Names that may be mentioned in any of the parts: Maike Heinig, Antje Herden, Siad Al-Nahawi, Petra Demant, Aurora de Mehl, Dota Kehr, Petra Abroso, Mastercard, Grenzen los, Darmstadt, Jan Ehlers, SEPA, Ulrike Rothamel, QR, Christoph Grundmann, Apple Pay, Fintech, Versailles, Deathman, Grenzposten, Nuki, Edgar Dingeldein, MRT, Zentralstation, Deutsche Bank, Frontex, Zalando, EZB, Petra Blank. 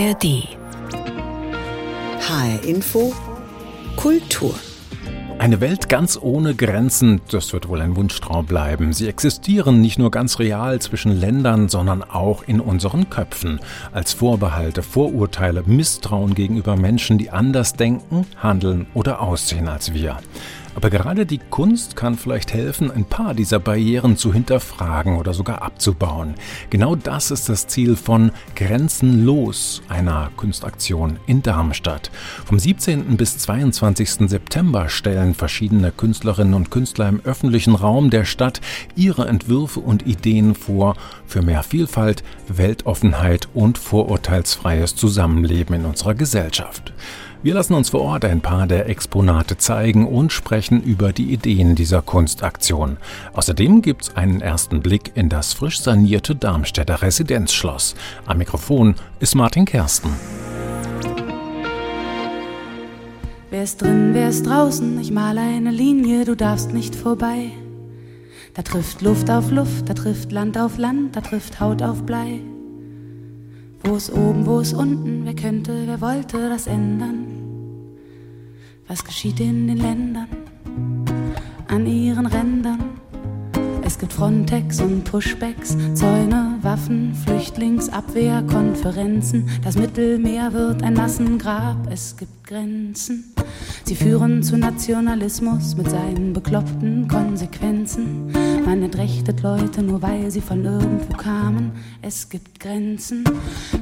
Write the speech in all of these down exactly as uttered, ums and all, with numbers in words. A R D. H R Info Kultur. Eine Welt ganz ohne Grenzen, das wird wohl ein Wunschtraum bleiben. Sie existieren nicht nur ganz real zwischen Ländern, sondern auch in unseren Köpfen. Als Vorbehalte, Vorurteile, Misstrauen gegenüber Menschen, die anders denken, handeln oder aussehen als wir. Aber gerade die Kunst kann vielleicht helfen, ein paar dieser Barrieren zu hinterfragen oder sogar abzubauen. Genau das ist das Ziel von Grenzen los, einer Kunstaktion in Darmstadt. Vom siebzehnten bis zweiundzwanzigsten September stellen verschiedene Künstlerinnen und Künstler im öffentlichen Raum der Stadt ihre Entwürfe und Ideen vor für mehr Vielfalt, Weltoffenheit und vorurteilsfreies Zusammenleben in unserer Gesellschaft. Wir lassen uns vor Ort ein paar der Exponate zeigen und sprechen über die Ideen dieser Kunstaktion. Außerdem gibt's einen ersten Blick in das frisch sanierte Darmstädter Residenzschloss. Am Mikrofon ist Martin Kersten. Wer ist drin, wer ist draußen? Ich male eine Linie, du darfst nicht vorbei. Da trifft Luft auf Luft, da trifft Land auf Land, da trifft Haut auf Blei. Wo ist oben, wo ist unten? Wer könnte, wer wollte das ändern? Was geschieht in den Ländern, an ihren Rändern? Es gibt Frontex und Pushbacks, Zäune, Waffen, Flüchtlingsabwehr, Konferenzen. Das Mittelmeer wird ein Massengrab, es gibt Grenzen. Sie führen zu Nationalismus mit seinen bekloppten Konsequenzen. Man entrechtet Leute, nur weil sie von irgendwo kamen. Es gibt Grenzen.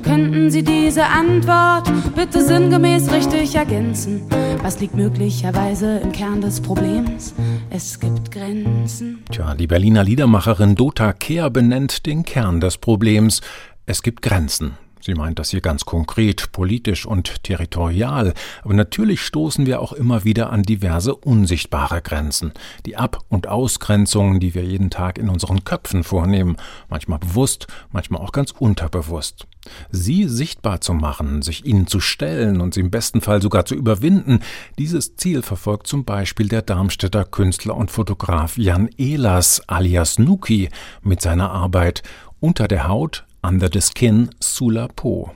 Könnten Sie diese Antwort bitte sinngemäß richtig ergänzen? Was liegt möglicherweise im Kern des Problems? Es gibt Grenzen. Tja, die Berliner Liedermacherin Dota Kehr benennt den Kern des Problems. Es gibt Grenzen. Sie meint das hier ganz konkret, politisch und territorial. Aber natürlich stoßen wir auch immer wieder an diverse unsichtbare Grenzen. Die Ab- und Ausgrenzungen, die wir jeden Tag in unseren Köpfen vornehmen. Manchmal bewusst, manchmal auch ganz unterbewusst. Sie sichtbar zu machen, sich ihnen zu stellen und sie im besten Fall sogar zu überwinden, dieses Ziel verfolgt zum Beispiel der Darmstädter Künstler und Fotograf Jan Ehlers alias Nuki mit seiner Arbeit Unter der Haut, Under the Skin, Sous la Peau.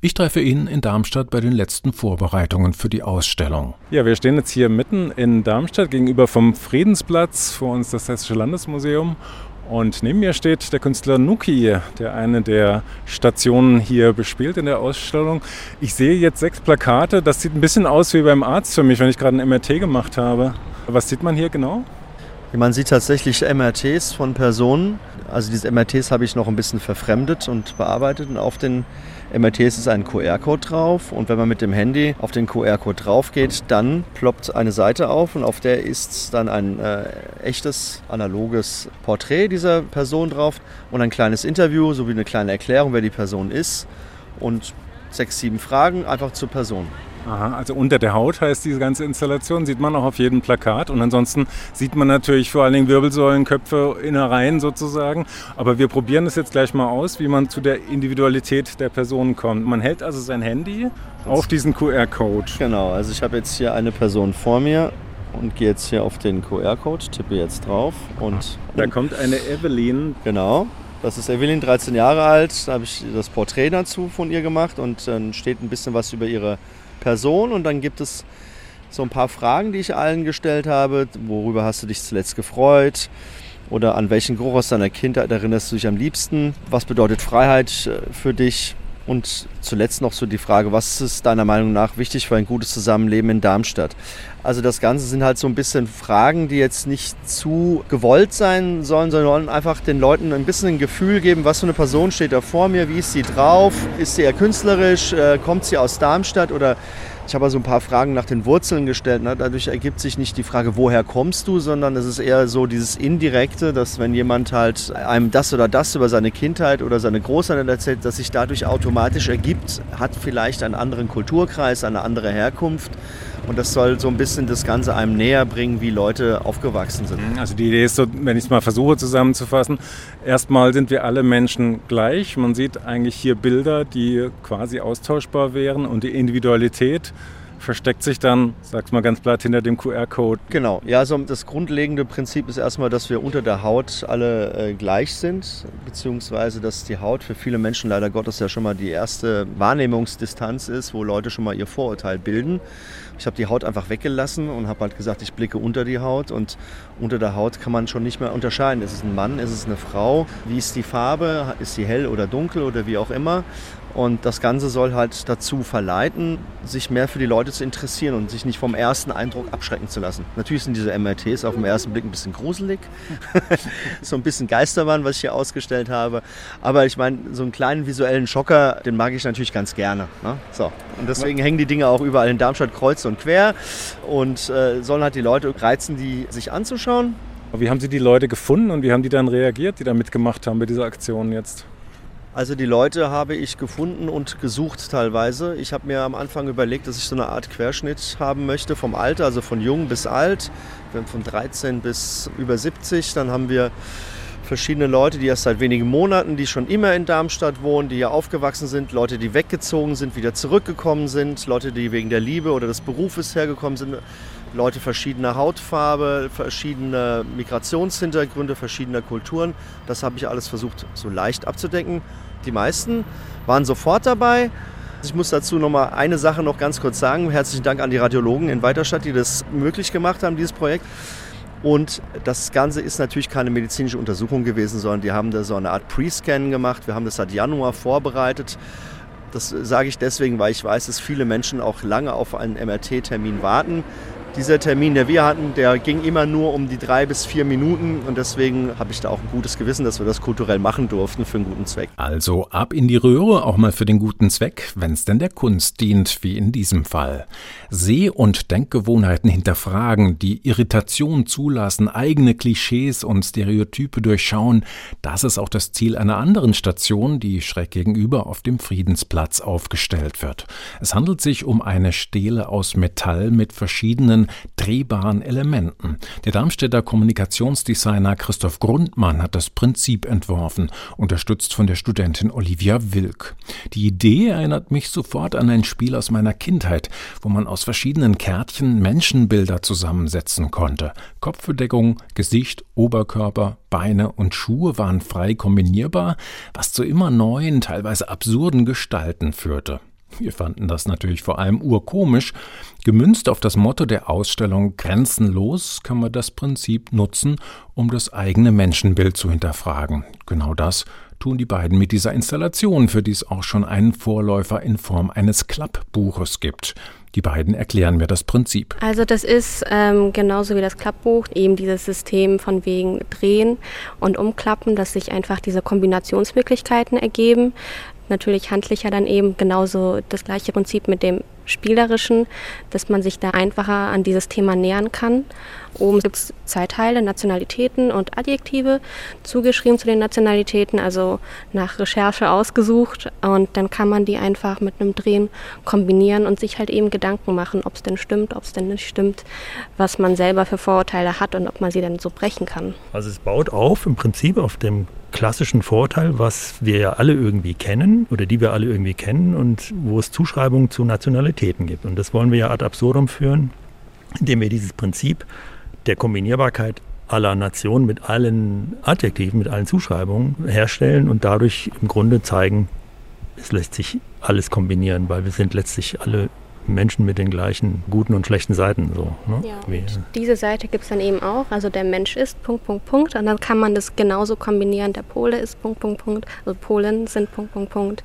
Ich treffe ihn in Darmstadt bei den letzten Vorbereitungen für die Ausstellung. Ja, wir stehen jetzt hier mitten in Darmstadt gegenüber vom Friedensplatz, vor uns das Hessische Landesmuseum. Und neben mir steht der Künstler Nuki, der eine der Stationen hier bespielt in der Ausstellung. Ich sehe jetzt sechs Plakate. Das sieht ein bisschen aus wie beim Arzt für mich, wenn ich gerade ein M R T gemacht habe. Was sieht man hier genau? Man sieht tatsächlich M R Ts von Personen. Also diese M R Ts habe ich noch ein bisschen verfremdet und bearbeitet. Und auf den M R Ts ist ein Q R-Code drauf. Und wenn man mit dem Handy auf den Q R-Code drauf geht, dann ploppt eine Seite auf. Und auf der ist dann ein äh, echtes, analoges Porträt dieser Person drauf. Und ein kleines Interview sowie eine kleine Erklärung, wer die Person ist. Und sechs, sieben Fragen einfach zur Person. Aha, also unter der Haut heißt diese ganze Installation, sieht man auch auf jedem Plakat. Und ansonsten sieht man natürlich vor allen Dingen Wirbelsäulen, Köpfe, Innereien sozusagen. Aber wir probieren das jetzt gleich mal aus, wie man zu der Individualität der Person kommt. Man hält also sein Handy auf diesen Q R-Code. Genau, also ich habe jetzt hier eine Person vor mir und gehe jetzt hier auf den Q R-Code, tippe jetzt drauf. Und da kommt eine Evelyn. Genau. Das ist Evelyn, dreizehn Jahre alt, da habe ich das Porträt dazu von ihr gemacht und dann steht ein bisschen was über ihre Person und dann gibt es so ein paar Fragen, die ich allen gestellt habe. Worüber hast du dich zuletzt gefreut? Oder an welchen Geruch aus deiner Kindheit erinnerst du dich am liebsten? Was bedeutet Freiheit für dich? Und zuletzt noch so die Frage, was ist deiner Meinung nach wichtig für ein gutes Zusammenleben in Darmstadt? Also das Ganze sind halt so ein bisschen Fragen, die jetzt nicht zu gewollt sein sollen, sondern einfach den Leuten ein bisschen ein Gefühl geben, was für eine Person steht da vor mir, wie ist sie drauf, ist sie eher künstlerisch, kommt sie aus Darmstadt oder ich habe so also ein paar Fragen nach den Wurzeln gestellt. Ne? Dadurch ergibt sich nicht die Frage, woher kommst du, sondern es ist eher so dieses Indirekte, dass wenn jemand halt einem das oder das über seine Kindheit oder seine Großeltern erzählt, dass sich dadurch automatisch ergibt, hat vielleicht einen anderen Kulturkreis, eine andere Herkunft. Und das soll so ein bisschen das Ganze einem näher bringen, wie Leute aufgewachsen sind. Also die Idee ist so, wenn ich es mal versuche zusammenzufassen, erstmal sind wir alle Menschen gleich. Man sieht eigentlich hier Bilder, die quasi austauschbar wären und die Individualität versteckt sich dann, sag's mal ganz platt, hinter dem Q R-Code. Genau, ja, also das grundlegende Prinzip ist erstmal, dass wir unter der Haut alle äh, gleich sind, beziehungsweise dass die Haut für viele Menschen leider Gottes ja schon mal die erste Wahrnehmungsdistanz ist, wo Leute schon mal ihr Vorurteil bilden. Ich habe die Haut einfach weggelassen und habe halt gesagt, ich blicke unter die Haut, und unter der Haut kann man schon nicht mehr unterscheiden. Ist es ein Mann, ist es eine Frau, wie ist die Farbe, ist sie hell oder dunkel oder wie auch immer. Und das Ganze soll halt dazu verleiten, sich mehr für die Leute zu interessieren und sich nicht vom ersten Eindruck abschrecken zu lassen. Natürlich sind diese M R Ts auf den ersten Blick ein bisschen gruselig, so ein bisschen Geisterbahn, was ich hier ausgestellt habe. Aber ich meine, so einen kleinen visuellen Schocker, den mag ich natürlich ganz gerne, ne? So. Und deswegen hängen die Dinge auch überall in Darmstadt kreuz und quer und äh, sollen halt die Leute reizen, die sich anzuschauen. Wie haben Sie die Leute gefunden und wie haben die dann reagiert, die da mitgemacht haben bei dieser Aktion jetzt? Also die Leute habe ich gefunden und gesucht teilweise. Ich habe mir am Anfang überlegt, dass ich so eine Art Querschnitt haben möchte vom Alter, also von jung bis alt, von dreizehn bis über siebzig. Dann haben wir verschiedene Leute, die erst seit wenigen Monaten, die schon immer in Darmstadt wohnen, die hier aufgewachsen sind, Leute, die weggezogen sind, wieder zurückgekommen sind, Leute, die wegen der Liebe oder des Berufes hergekommen sind, Leute verschiedener Hautfarbe, verschiedener Migrationshintergründe, verschiedener Kulturen. Das habe ich alles versucht, so leicht abzudecken. Die meisten waren sofort dabei. Ich muss dazu noch mal eine Sache noch ganz kurz sagen. Herzlichen Dank an die Radiologen in Weiterstadt, die das möglich gemacht haben, dieses Projekt. Und das Ganze ist natürlich keine medizinische Untersuchung gewesen, sondern die haben da so eine Art Pre-Scan gemacht. Wir haben das seit Januar vorbereitet. Das sage ich deswegen, weil ich weiß, dass viele Menschen auch lange auf einen M R T-Termin warten. Dieser Termin, den wir hatten, der ging immer nur um die drei bis vier Minuten, und deswegen habe ich da auch ein gutes Gewissen, dass wir das kulturell machen durften für einen guten Zweck. Also ab in die Röhre, auch mal für den guten Zweck, wenn es denn der Kunst dient, wie in diesem Fall. Seh- und Denkgewohnheiten hinterfragen, die Irritation zulassen, eigene Klischees und Stereotype durchschauen, das ist auch das Ziel einer anderen Station, die schräg gegenüber auf dem Friedensplatz aufgestellt wird. Es handelt sich um eine Stele aus Metall mit verschiedenen drehbaren Elementen. Der Darmstädter Kommunikationsdesigner Christoph Grundmann hat das Prinzip entworfen, unterstützt von der Studentin Olivia Wilk. Die Idee erinnert mich sofort an ein Spiel aus meiner Kindheit, wo man aus verschiedenen Kärtchen Menschenbilder zusammensetzen konnte. Kopfbedeckung, Gesicht, Oberkörper, Beine und Schuhe waren frei kombinierbar, was zu immer neuen, teilweise absurden Gestalten führte. Wir fanden das natürlich vor allem urkomisch. Gemünzt auf das Motto der Ausstellung Grenzen los kann man das Prinzip nutzen, um das eigene Menschenbild zu hinterfragen. Genau das tun die beiden mit dieser Installation, für die es auch schon einen Vorläufer in Form eines Klappbuches gibt. Die beiden erklären mir das Prinzip. Also das ist ähm, genauso wie das Klappbuch, eben dieses System von wegen Drehen und Umklappen, dass sich einfach diese Kombinationsmöglichkeiten ergeben. Natürlich handlicher dann eben genauso das gleiche Prinzip mit dem Spielerischen, dass man sich da einfacher an dieses Thema nähern kann. Oben gibt es Zeitteile, Nationalitäten und Adjektive, zugeschrieben zu den Nationalitäten, also nach Recherche ausgesucht. Und dann kann man die einfach mit einem Drehen kombinieren und sich halt eben Gedanken machen, ob es denn stimmt, ob es denn nicht stimmt, was man selber für Vorurteile hat und ob man sie dann so brechen kann. Also es baut auf im Prinzip auf dem klassischen Vorurteil, was wir ja alle irgendwie kennen oder die wir alle irgendwie kennen und wo es Zuschreibungen zu Nationalitäten gibt. Und das wollen wir ja ad absurdum führen, indem wir dieses Prinzip der Kombinierbarkeit aller Nationen mit allen Adjektiven, mit allen Zuschreibungen herstellen und dadurch im Grunde zeigen, es lässt sich alles kombinieren, weil wir sind letztlich alle Menschen mit den gleichen guten und schlechten Seiten. So, ne? Ja, und diese Seite gibt es dann eben auch, also der Mensch ist, Punkt, Punkt, Punkt, und dann kann man das genauso kombinieren, der Pole ist, Punkt, Punkt, Punkt, also Polen sind, Punkt, Punkt, Punkt,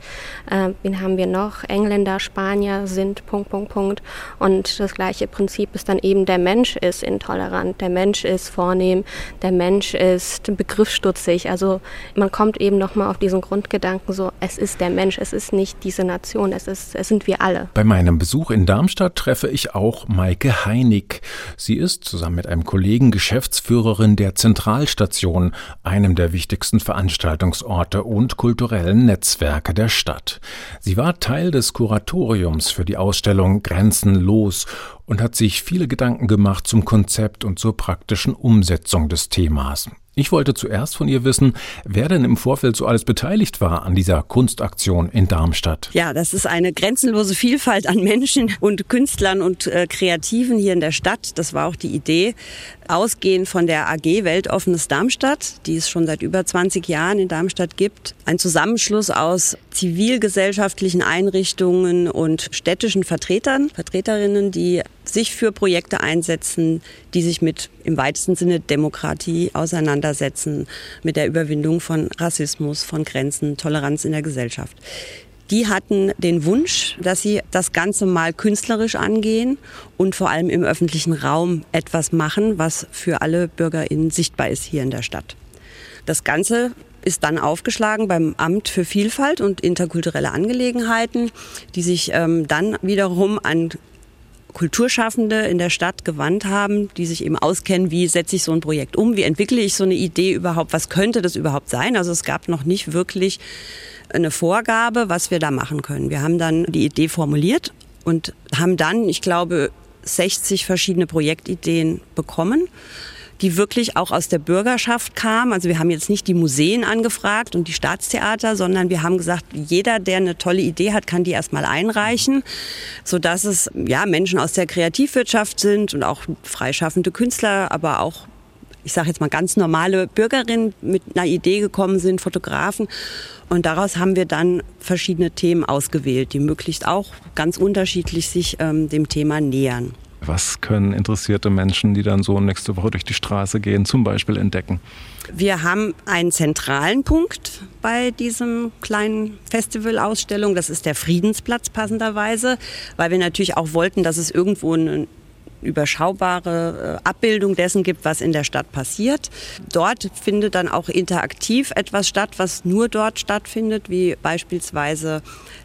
äh, wen haben wir noch, Engländer, Spanier sind, Punkt, Punkt, Punkt, und das gleiche Prinzip ist dann eben, der Mensch ist intolerant, der Mensch ist vornehm, der Mensch ist begriffsstutzig, also man kommt eben nochmal auf diesen Grundgedanken so, es ist der Mensch, es ist nicht diese Nation, es ist, es sind wir alle. Bei meinem Besuch in Darmstadt treffe ich auch Maike Heinig. Sie ist zusammen mit einem Kollegen Geschäftsführerin der Zentralstation, einem der wichtigsten Veranstaltungsorte und kulturellen Netzwerke der Stadt. Sie war Teil des Kuratoriums für die Ausstellung Grenzen los und hat sich viele Gedanken gemacht zum Konzept und zur praktischen Umsetzung des Themas. Ich wollte zuerst von ihr wissen, wer denn im Vorfeld so alles beteiligt war an dieser Kunstaktion in Darmstadt. Ja, das ist eine grenzenlose Vielfalt an Menschen und Künstlern und äh, Kreativen hier in der Stadt. Das war auch die Idee, ausgehend von der A G Weltoffenes Darmstadt, die es schon seit über zwanzig Jahren in Darmstadt gibt. Ein Zusammenschluss aus zivilgesellschaftlichen Einrichtungen und städtischen Vertretern, Vertreterinnen, die sich für Projekte einsetzen, die sich mit im weitesten Sinne Demokratie auseinandersetzen, mit der Überwindung von Rassismus, von Grenzen, Toleranz in der Gesellschaft. Die hatten den Wunsch, dass sie das Ganze mal künstlerisch angehen und vor allem im öffentlichen Raum etwas machen, was für alle BürgerInnen sichtbar ist hier in der Stadt. Das Ganze ist dann aufgeschlagen beim Amt für Vielfalt und interkulturelle Angelegenheiten, die sich ähm, dann wiederum an Kulturschaffende in der Stadt gewandt haben, die sich eben auskennen, wie setze ich so ein Projekt um, wie entwickle ich so eine Idee überhaupt, was könnte das überhaupt sein. Also es gab noch nicht wirklich eine Vorgabe, was wir da machen können. Wir haben dann die Idee formuliert und haben dann, ich glaube, sechzig verschiedene Projektideen bekommen, die wirklich auch aus der Bürgerschaft kamen. Also wir haben jetzt nicht die Museen angefragt und die Staatstheater, sondern wir haben gesagt, jeder, der eine tolle Idee hat, kann die erstmal einreichen, sodass es ja Menschen aus der Kreativwirtschaft sind und auch freischaffende Künstler, aber auch, ich sage jetzt mal, ganz normale Bürgerinnen mit einer Idee gekommen sind, Fotografen. Und daraus haben wir dann verschiedene Themen ausgewählt, die möglichst auch ganz unterschiedlich sich ähm, dem Thema nähern. Was können interessierte Menschen, die dann so nächste Woche durch die Straße gehen, zum Beispiel entdecken? Wir haben einen zentralen Punkt bei diesem kleinen Festivalausstellung. Das ist der Friedensplatz passenderweise, weil wir natürlich auch wollten, dass es irgendwo eine überschaubare Abbildung dessen gibt, was in der Stadt passiert. Dort findet dann auch interaktiv etwas statt, was nur dort stattfindet, wie beispielsweise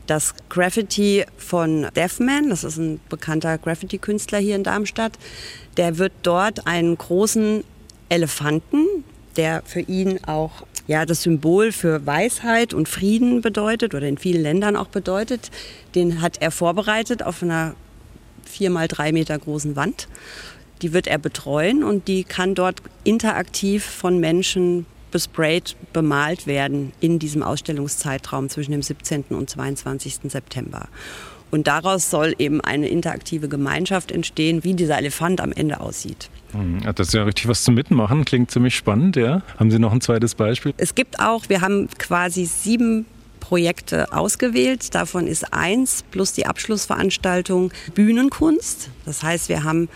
das Graffiti von Deathman. Das ist ein bekannter Graffiti-Künstler hier in Darmstadt. Der wird dort einen großen Elefanten, der für ihn auch ja, das Symbol für Weisheit und Frieden bedeutet oder in vielen Ländern auch bedeutet, den hat er vorbereitet auf einer vier mal drei Meter großen Wand. Die wird er betreuen und die kann dort interaktiv von Menschen besprayt, bemalt werden in diesem Ausstellungszeitraum zwischen dem siebzehnten und zweiundzwanzigsten September. Und daraus soll eben eine interaktive Gemeinschaft entstehen, wie dieser Elefant am Ende aussieht. Das ist ja richtig was zum Mitmachen, klingt ziemlich spannend, ja. Haben Sie noch ein zweites Beispiel? Es gibt auch, wir haben quasi sieben Projekte ausgewählt. Davon ist eins plus die Abschlussveranstaltung Bühnenkunst. Das heißt, wir haben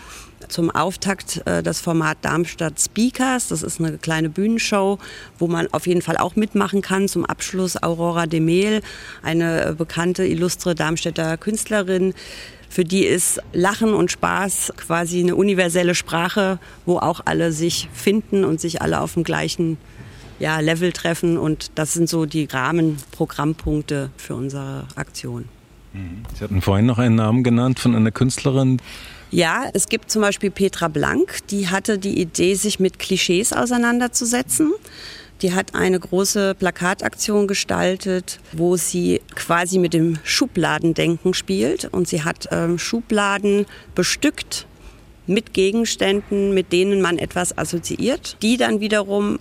zum Auftakt das Format Darmstadt Speakers. Das ist eine kleine Bühnenshow, wo man auf jeden Fall auch mitmachen kann. Zum Abschluss Aurora de Mehl, eine bekannte, illustre Darmstädter Künstlerin. Für die ist Lachen und Spaß quasi eine universelle Sprache, wo auch alle sich finden und sich alle auf dem gleichen Ja, Level treffen, und das sind so die Rahmenprogrammpunkte für unsere Aktion. Sie hatten vorhin noch einen Namen genannt von einer Künstlerin. Ja, es gibt zum Beispiel Petra Blank, die hatte die Idee, sich mit Klischees auseinanderzusetzen. Die hat eine große Plakataktion gestaltet, wo sie quasi mit dem Schubladendenken spielt, und sie hat äh, Schubladen bestückt mit Gegenständen, mit denen man etwas assoziiert, die dann wiederum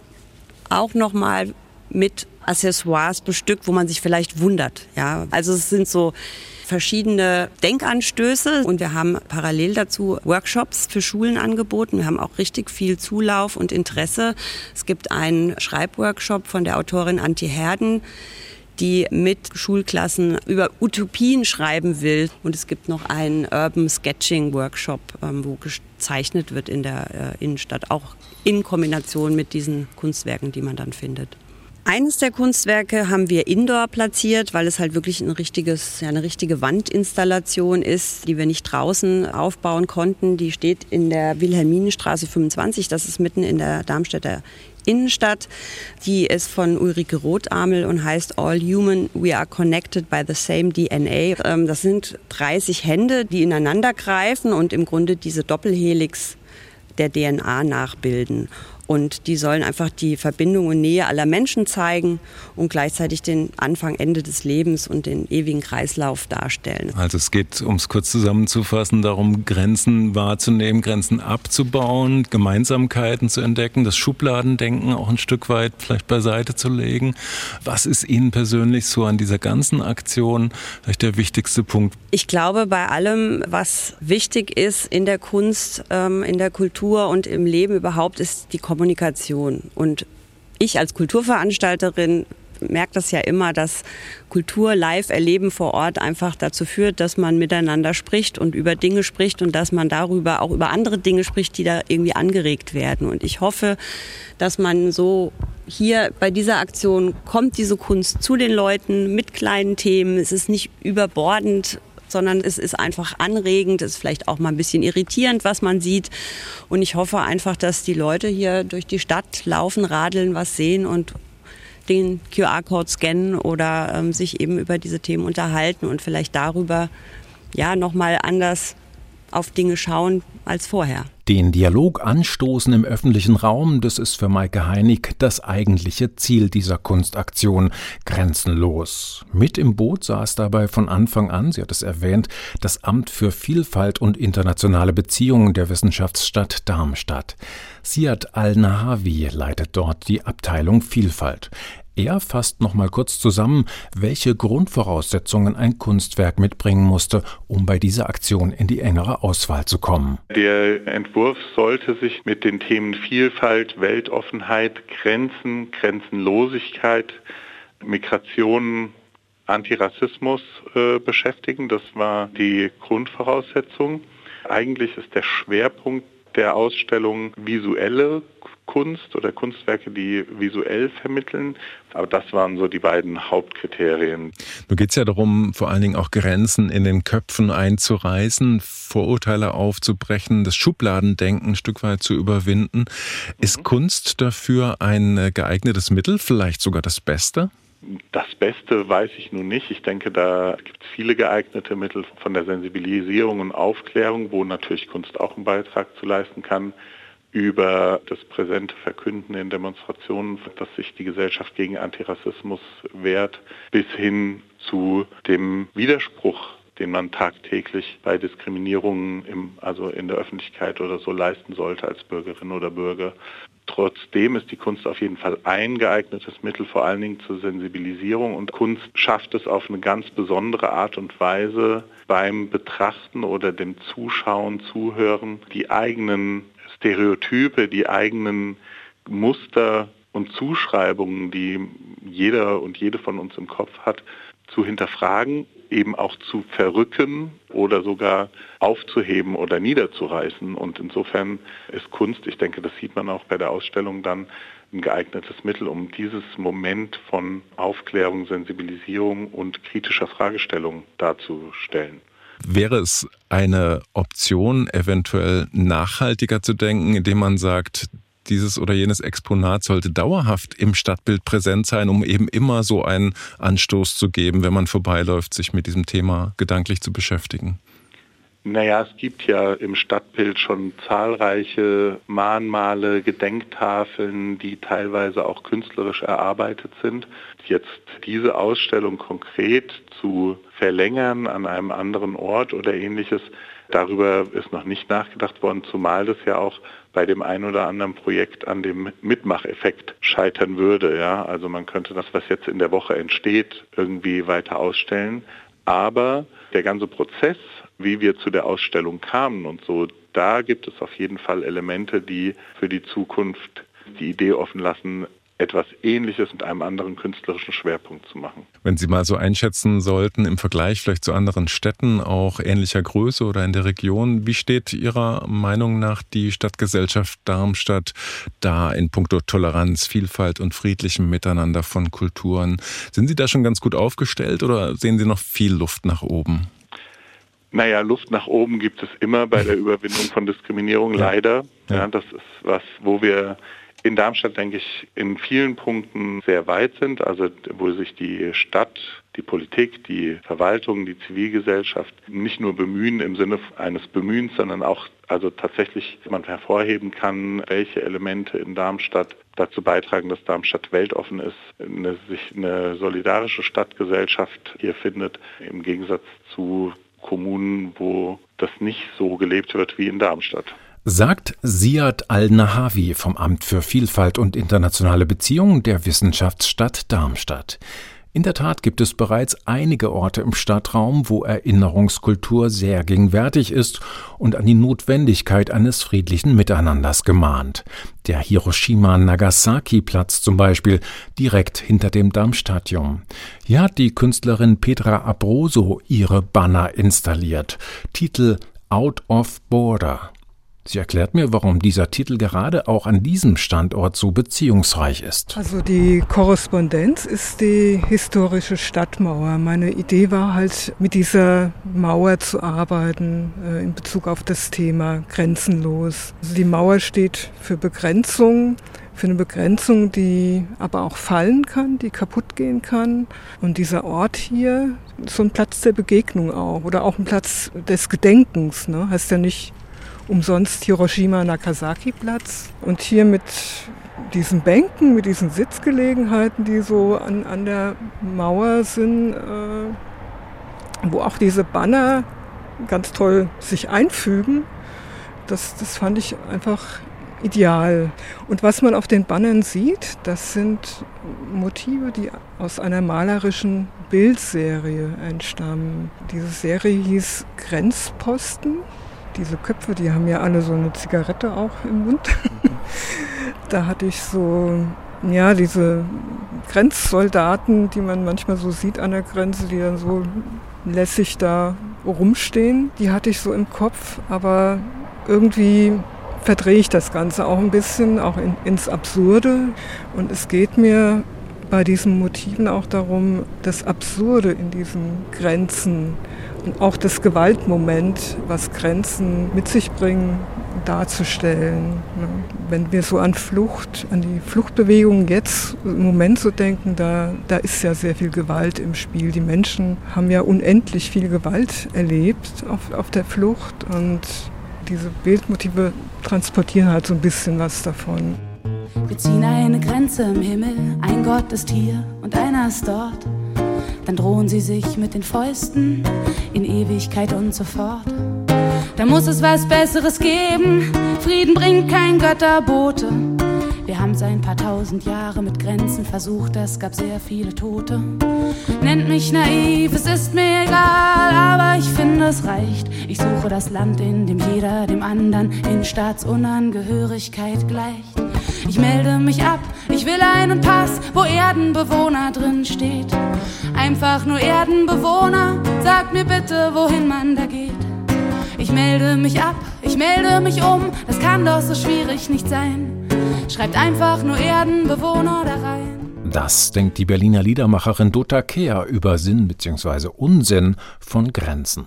auch nochmal mit Accessoires bestückt, wo man sich vielleicht wundert. Ja, also es sind so verschiedene Denkanstöße, und wir haben parallel dazu Workshops für Schulen angeboten. Wir haben auch richtig viel Zulauf und Interesse. Es gibt einen Schreibworkshop von der Autorin Antje Herden, die mit Schulklassen über Utopien schreiben will. Und es gibt noch einen Urban Sketching Workshop, wo gezeichnet wird in der Innenstadt, auch in Kombination mit diesen Kunstwerken, die man dann findet. Eines der Kunstwerke haben wir indoor platziert, weil es halt wirklich ein richtiges, ja, eine richtige Wandinstallation ist, die wir nicht draußen aufbauen konnten. Die steht in der Wilhelminenstraße fünfundzwanzig, das ist mitten in der Darmstädter Innenstadt. Die ist von Ulrike Rothamel und heißt All Human, We Are Connected by the Same D N A. Das sind dreißig Hände, die ineinander greifen und im Grunde diese Doppelhelix der D N A nachbilden. Und die sollen einfach die Verbindung und Nähe aller Menschen zeigen und gleichzeitig den Anfang, Ende des Lebens und den ewigen Kreislauf darstellen. Also es geht, um es kurz zusammenzufassen, darum, Grenzen wahrzunehmen, Grenzen abzubauen, Gemeinsamkeiten zu entdecken, das Schubladendenken auch ein Stück weit vielleicht beiseite zu legen. Was ist Ihnen persönlich so an dieser ganzen Aktion vielleicht der wichtigste Punkt? Ich glaube, bei allem, was wichtig ist in der Kunst, in der Kultur und im Leben überhaupt, ist die Kommunikation. Und ich als Kulturveranstalterin merke das ja immer, dass Kultur, Live-Erleben vor Ort einfach dazu führt, dass man miteinander spricht und über Dinge spricht und dass man darüber auch über andere Dinge spricht, die da irgendwie angeregt werden. Und ich hoffe, dass man so hier bei dieser Aktion kommt, diese Kunst zu den Leuten mit kleinen Themen. Es ist nicht überbordend, sondern es ist einfach anregend, es ist vielleicht auch mal ein bisschen irritierend, was man sieht. Und ich hoffe einfach, dass die Leute hier durch die Stadt laufen, radeln, was sehen und den Q R-Code scannen oder ähm, sich eben über diese Themen unterhalten und vielleicht darüber ja nochmal anders auf Dinge schauen als vorher. Den Dialog anstoßen im öffentlichen Raum, das ist für Maike Heinig das eigentliche Ziel dieser Kunstaktion, grenzenlos. Mit im Boot saß dabei von Anfang an, sie hat es erwähnt, das Amt für Vielfalt und internationale Beziehungen der Wissenschaftsstadt Darmstadt. Siad Al-Nahawi leitet dort die Abteilung Vielfalt. Er fasst noch mal kurz zusammen, welche Grundvoraussetzungen ein Kunstwerk mitbringen musste, um bei dieser Aktion in die engere Auswahl zu kommen. Der Entwurf sollte sich mit den Themen Vielfalt, Weltoffenheit, Grenzen, Grenzenlosigkeit, Migration, Antirassismus äh, beschäftigen. Das war die Grundvoraussetzung. Eigentlich ist der Schwerpunkt der Ausstellung visuelle Kunst oder Kunstwerke, die visuell vermitteln. Aber das waren so die beiden Hauptkriterien. Nun geht es ja darum, vor allen Dingen auch Grenzen in den Köpfen einzureißen, Vorurteile aufzubrechen, das Schubladendenken ein Stück weit zu überwinden. Ist mhm. Kunst dafür ein geeignetes Mittel, vielleicht sogar das Beste? Das Beste weiß ich nun nicht. Ich denke, da gibt es viele geeignete Mittel von der Sensibilisierung und Aufklärung, wo natürlich Kunst auch einen Beitrag zu leisten kann, über das präsente Verkünden in Demonstrationen, dass sich die Gesellschaft gegen Antirassismus wehrt, bis hin zu dem Widerspruch, den man tagtäglich bei Diskriminierungen im, also in der Öffentlichkeit oder so leisten sollte als Bürgerin oder Bürger. Trotzdem ist die Kunst auf jeden Fall ein geeignetes Mittel, vor allen Dingen zur Sensibilisierung. Und Kunst schafft es auf eine ganz besondere Art und Weise, beim Betrachten oder dem Zuschauen, Zuhören, die eigenen Stereotype, die eigenen Muster und Zuschreibungen, die jeder und jede von uns im Kopf hat, zu hinterfragen, eben auch zu verrücken oder sogar aufzuheben oder niederzureißen. Und insofern ist Kunst, ich denke, das sieht man auch bei der Ausstellung dann, ein geeignetes Mittel, um dieses Moment von Aufklärung, Sensibilisierung und kritischer Fragestellung darzustellen. Wäre es eine Option, eventuell nachhaltiger zu denken, indem man sagt, dieses oder jenes Exponat sollte dauerhaft im Stadtbild präsent sein, um eben immer so einen Anstoß zu geben, wenn man vorbeiläuft, sich mit diesem Thema gedanklich zu beschäftigen? Naja, es gibt ja im Stadtbild schon zahlreiche Mahnmale, Gedenktafeln, die teilweise auch künstlerisch erarbeitet sind. Jetzt diese Ausstellung konkret zu verlängern an einem anderen Ort oder ähnliches, darüber ist noch nicht nachgedacht worden, zumal das ja auch bei dem ein oder anderen Projekt an dem Mitmacheffekt scheitern würde. Ja? Also man könnte das, was jetzt in der Woche entsteht, irgendwie weiter ausstellen. Aber der ganze Prozess, wie wir zu der Ausstellung kamen und so, da gibt es auf jeden Fall Elemente, die für die Zukunft die Idee offen lassen, etwas Ähnliches mit einem anderen künstlerischen Schwerpunkt zu machen. Wenn Sie mal so einschätzen sollten, im Vergleich vielleicht zu anderen Städten, auch ähnlicher Größe oder in der Region, wie steht Ihrer Meinung nach die Stadtgesellschaft Darmstadt da in puncto Toleranz, Vielfalt und friedlichem Miteinander von Kulturen? Sind Sie da schon ganz gut aufgestellt oder sehen Sie noch viel Luft nach oben? Naja, Luft nach oben gibt es immer bei der Überwindung von Diskriminierung, leider. Ja. Ja, das ist was, wo wir in Darmstadt, denke ich, in vielen Punkten sehr weit sind, also wo sich die Stadt, die Politik, die Verwaltung, die Zivilgesellschaft nicht nur bemühen im Sinne eines Bemühens, sondern auch Also tatsächlich man hervorheben kann, welche Elemente in Darmstadt dazu beitragen, dass Darmstadt weltoffen ist, eine, sich eine solidarische Stadtgesellschaft hier findet, im Gegensatz zu Kommunen, wo das nicht so gelebt wird wie in Darmstadt. Sagt Siad Al-Nahawi vom Amt für Vielfalt und internationale Beziehungen der Wissenschaftsstadt Darmstadt. In der Tat gibt es bereits einige Orte im Stadtraum, wo Erinnerungskultur sehr gegenwärtig ist und an die Notwendigkeit eines friedlichen Miteinanders gemahnt. Der Hiroshima-Nagasaki-Platz zum Beispiel, direkt hinter dem Dammstadion. Hier hat die Künstlerin Petra Abroso ihre Banner installiert. Titel Out of Border. Sie erklärt mir, warum dieser Titel gerade auch an diesem Standort so beziehungsreich ist. Also die Korrespondenz ist die historische Stadtmauer. Meine Idee war halt, mit dieser Mauer zu arbeiten äh, in Bezug auf das Thema Grenzen los. Also die Mauer steht für Begrenzung, für eine Begrenzung, die aber auch fallen kann, die kaputt gehen kann. Und dieser Ort hier ist so ein Platz der Begegnung auch oder auch ein Platz des Gedenkens, ne? Heißt ja nicht umsonst Hiroshima-Nagasaki-Platz. Und hier mit diesen Bänken, mit diesen Sitzgelegenheiten, die so an, an der Mauer sind, äh, wo auch diese Banner ganz toll sich einfügen, das, das fand ich einfach ideal. Und was man auf den Bannern sieht, das sind Motive, die aus einer malerischen Bildserie entstammen. Diese Serie hieß Grenzposten. Diese Köpfe, die haben ja alle so eine Zigarette auch im Mund. Da hatte ich so, ja, diese Grenzsoldaten, die man manchmal so sieht an der Grenze, die dann so lässig da rumstehen. Die hatte ich so im Kopf, aber irgendwie verdrehe ich das Ganze auch ein bisschen, auch in, ins Absurde. Und es geht mir bei diesen Motiven auch darum, das Absurde in diesen Grenzen und auch das Gewaltmoment, was Grenzen mit sich bringen, darzustellen. Wenn wir so an Flucht, an die Fluchtbewegung jetzt im Moment so denken, da, da ist ja sehr viel Gewalt im Spiel. Die Menschen haben ja unendlich viel Gewalt erlebt auf, auf der Flucht und diese Bildmotive transportieren halt so ein bisschen was davon. Wir ziehen eine Grenze im Himmel, ein Gott ist hier und einer ist dort. Dann drohen sie sich mit den Fäusten in Ewigkeit und so fort. Da muss es was Besseres geben, Frieden bringt kein Götterbote. Wir haben's ein paar tausend Jahre mit Grenzen versucht, es gab sehr viele Tote. Nennt mich naiv, es ist mir egal, aber ich finde es reicht. Ich suche das Land, in dem jeder dem anderen in Staatsunangehörigkeit gleicht. Ich melde mich ab, ich will einen Pass, wo Erdenbewohner drin steht. Einfach nur Erdenbewohner, sagt mir bitte, wohin man da geht. Ich melde mich ab, ich melde mich um, das kann doch so schwierig nicht sein. Schreibt einfach nur Erdenbewohner da rein. Das denkt die Berliner Liedermacherin Dota Kehr über Sinn bzw. Unsinn von Grenzen.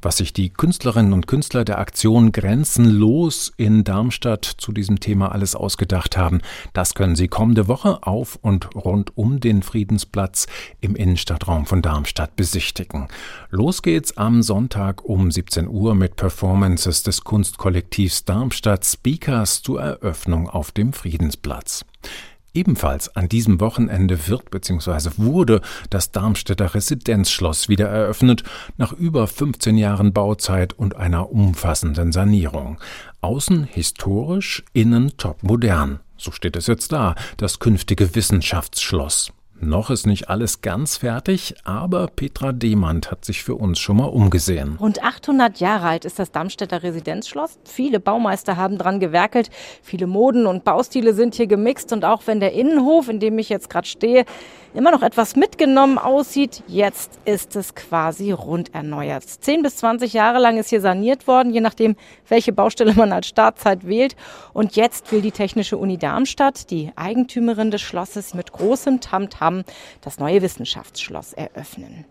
Was sich die Künstlerinnen und Künstler der Aktion Grenzen los in Darmstadt zu diesem Thema alles ausgedacht haben, das können Sie kommende Woche auf und rund um den Friedensplatz im Innenstadtraum von Darmstadt besichtigen. Los geht's am Sonntag um siebzehn Uhr mit Performances des Kunstkollektivs Darmstadt Speakers zur Eröffnung auf dem Friedensplatz. Ebenfalls an diesem Wochenende wird bzw. wurde das Darmstädter Residenzschloss wieder eröffnet, nach über fünfzehn Jahren Bauzeit und einer umfassenden Sanierung. Außen historisch, innen topmodern. So steht es jetzt da, das künftige Wissenschaftsschloss. Noch ist nicht alles ganz fertig, aber Petra Demant hat sich für uns schon mal umgesehen. Rund achthundert Jahre alt ist das Darmstädter Residenzschloss. Viele Baumeister haben dran gewerkelt. Viele Moden und Baustile sind hier gemixt. Und auch wenn der Innenhof, in dem ich jetzt gerade stehe, immer noch etwas mitgenommen aussieht, jetzt ist es quasi rund erneuert. zehn bis zwanzig Jahre lang ist hier saniert worden, je nachdem, welche Baustelle man als Startzeit wählt. Und jetzt will die Technische Uni Darmstadt, die Eigentümerin des Schlosses, mit großem Tamtam das neue Wissenschaftsschloss eröffnen.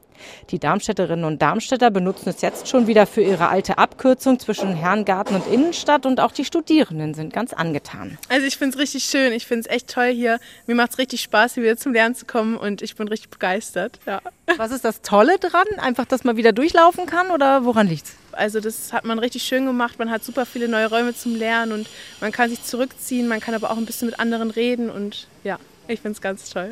Die Darmstädterinnen und Darmstädter benutzen es jetzt schon wieder für ihre alte Abkürzung zwischen Herrengarten und Innenstadt und auch die Studierenden sind ganz angetan. Also ich finde es richtig schön, ich finde es echt toll hier. Mir macht es richtig Spaß, hier wieder zum Lernen zu kommen. ähm, und ich bin richtig begeistert. Ja. Was ist das Tolle dran? Einfach, dass man wieder durchlaufen kann oder woran liegt's? Also das hat man richtig schön gemacht. Man hat super viele neue Räume zum Lernen und man kann sich zurückziehen, man kann aber auch ein bisschen mit anderen reden und ja, ich finde es ganz toll.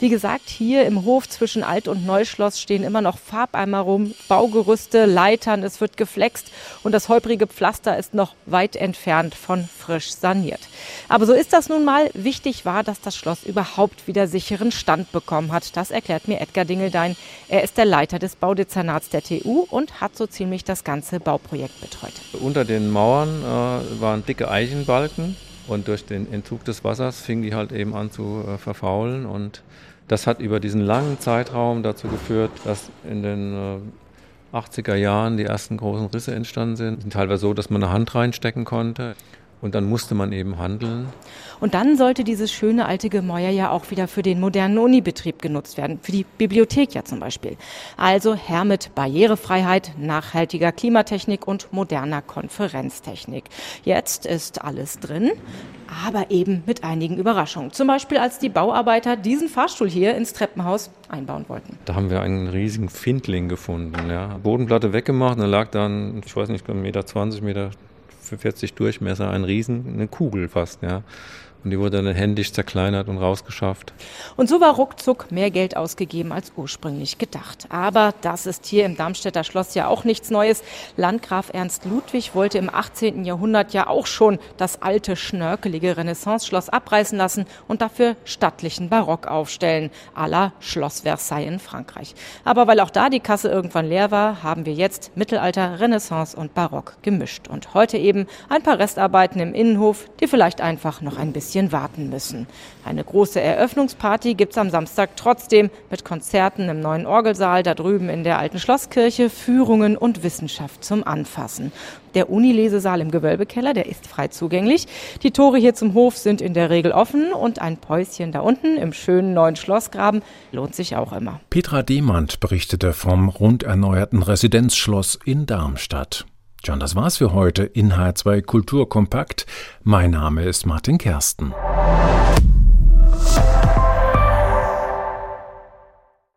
Wie gesagt, hier im Hof zwischen Alt- und Neuschloss stehen immer noch Farbeimer rum, Baugerüste, Leitern, es wird geflext und das holprige Pflaster ist noch weit entfernt von frisch saniert. Aber so ist das nun mal. Wichtig war, dass das Schloss überhaupt wieder sicheren Stand bekommen hat. Das erklärt mir Edgar Dingeldein. Er ist der Leiter des Baudezernats der T U und hat so ziemlich das ganze Bauprojekt betreut. Unter den Mauern äh, waren dicke Eichenbalken. Und durch den Entzug des Wassers fing die halt eben an zu äh, verfaulen. Und das hat über diesen langen Zeitraum dazu geführt, dass in den äh, achtziger Jahren die ersten großen Risse entstanden sind. Die sind teilweise so, dass man eine Hand reinstecken konnte. Und dann musste man eben handeln. Und dann sollte dieses schöne alte Gemäuer ja auch wieder für den modernen Unibetrieb genutzt werden, für die Bibliothek ja zum Beispiel. Also her mit Barrierefreiheit, nachhaltiger Klimatechnik und moderner Konferenztechnik. Jetzt ist alles drin, aber eben mit einigen Überraschungen. Zum Beispiel als die Bauarbeiter diesen Fahrstuhl hier ins Treppenhaus einbauen wollten. Da haben wir einen riesigen Findling gefunden. Ja. Bodenplatte weggemacht, da lag dann, ich weiß nicht, ein Meter zwanzig, Meter für vierzig Durchmesser, ein Riesen, eine Kugel fast, ja. Und die wurde dann händisch zerkleinert und rausgeschafft. Und so war ruckzuck mehr Geld ausgegeben als ursprünglich gedacht. Aber das ist hier im Darmstädter Schloss ja auch nichts Neues. Landgraf Ernst Ludwig wollte im achtzehnten Jahrhundert ja auch schon das alte, schnörkelige Renaissance-Schloss abreißen lassen und dafür stattlichen Barock aufstellen, à la Schloss Versailles in Frankreich. Aber weil auch da die Kasse irgendwann leer war, haben wir jetzt Mittelalter, Renaissance und Barock gemischt. Und heute eben ein paar Restarbeiten im Innenhof, die vielleicht einfach noch ein bisschen warten müssen. Eine große Eröffnungsparty gibt es am Samstag trotzdem mit Konzerten im neuen Orgelsaal, da drüben in der alten Schlosskirche, Führungen und Wissenschaft zum Anfassen. Der Unilesesaal im Gewölbekeller, der ist frei zugänglich. Die Tore hier zum Hof sind in der Regel offen und ein Päuschen da unten im schönen neuen Schlossgraben lohnt sich auch immer. Petra Demant berichtete vom runderneuerten Residenzschloss in Darmstadt. John, das war's für heute in H zwei Kulturkompakt. Mein Name ist Martin Kersten.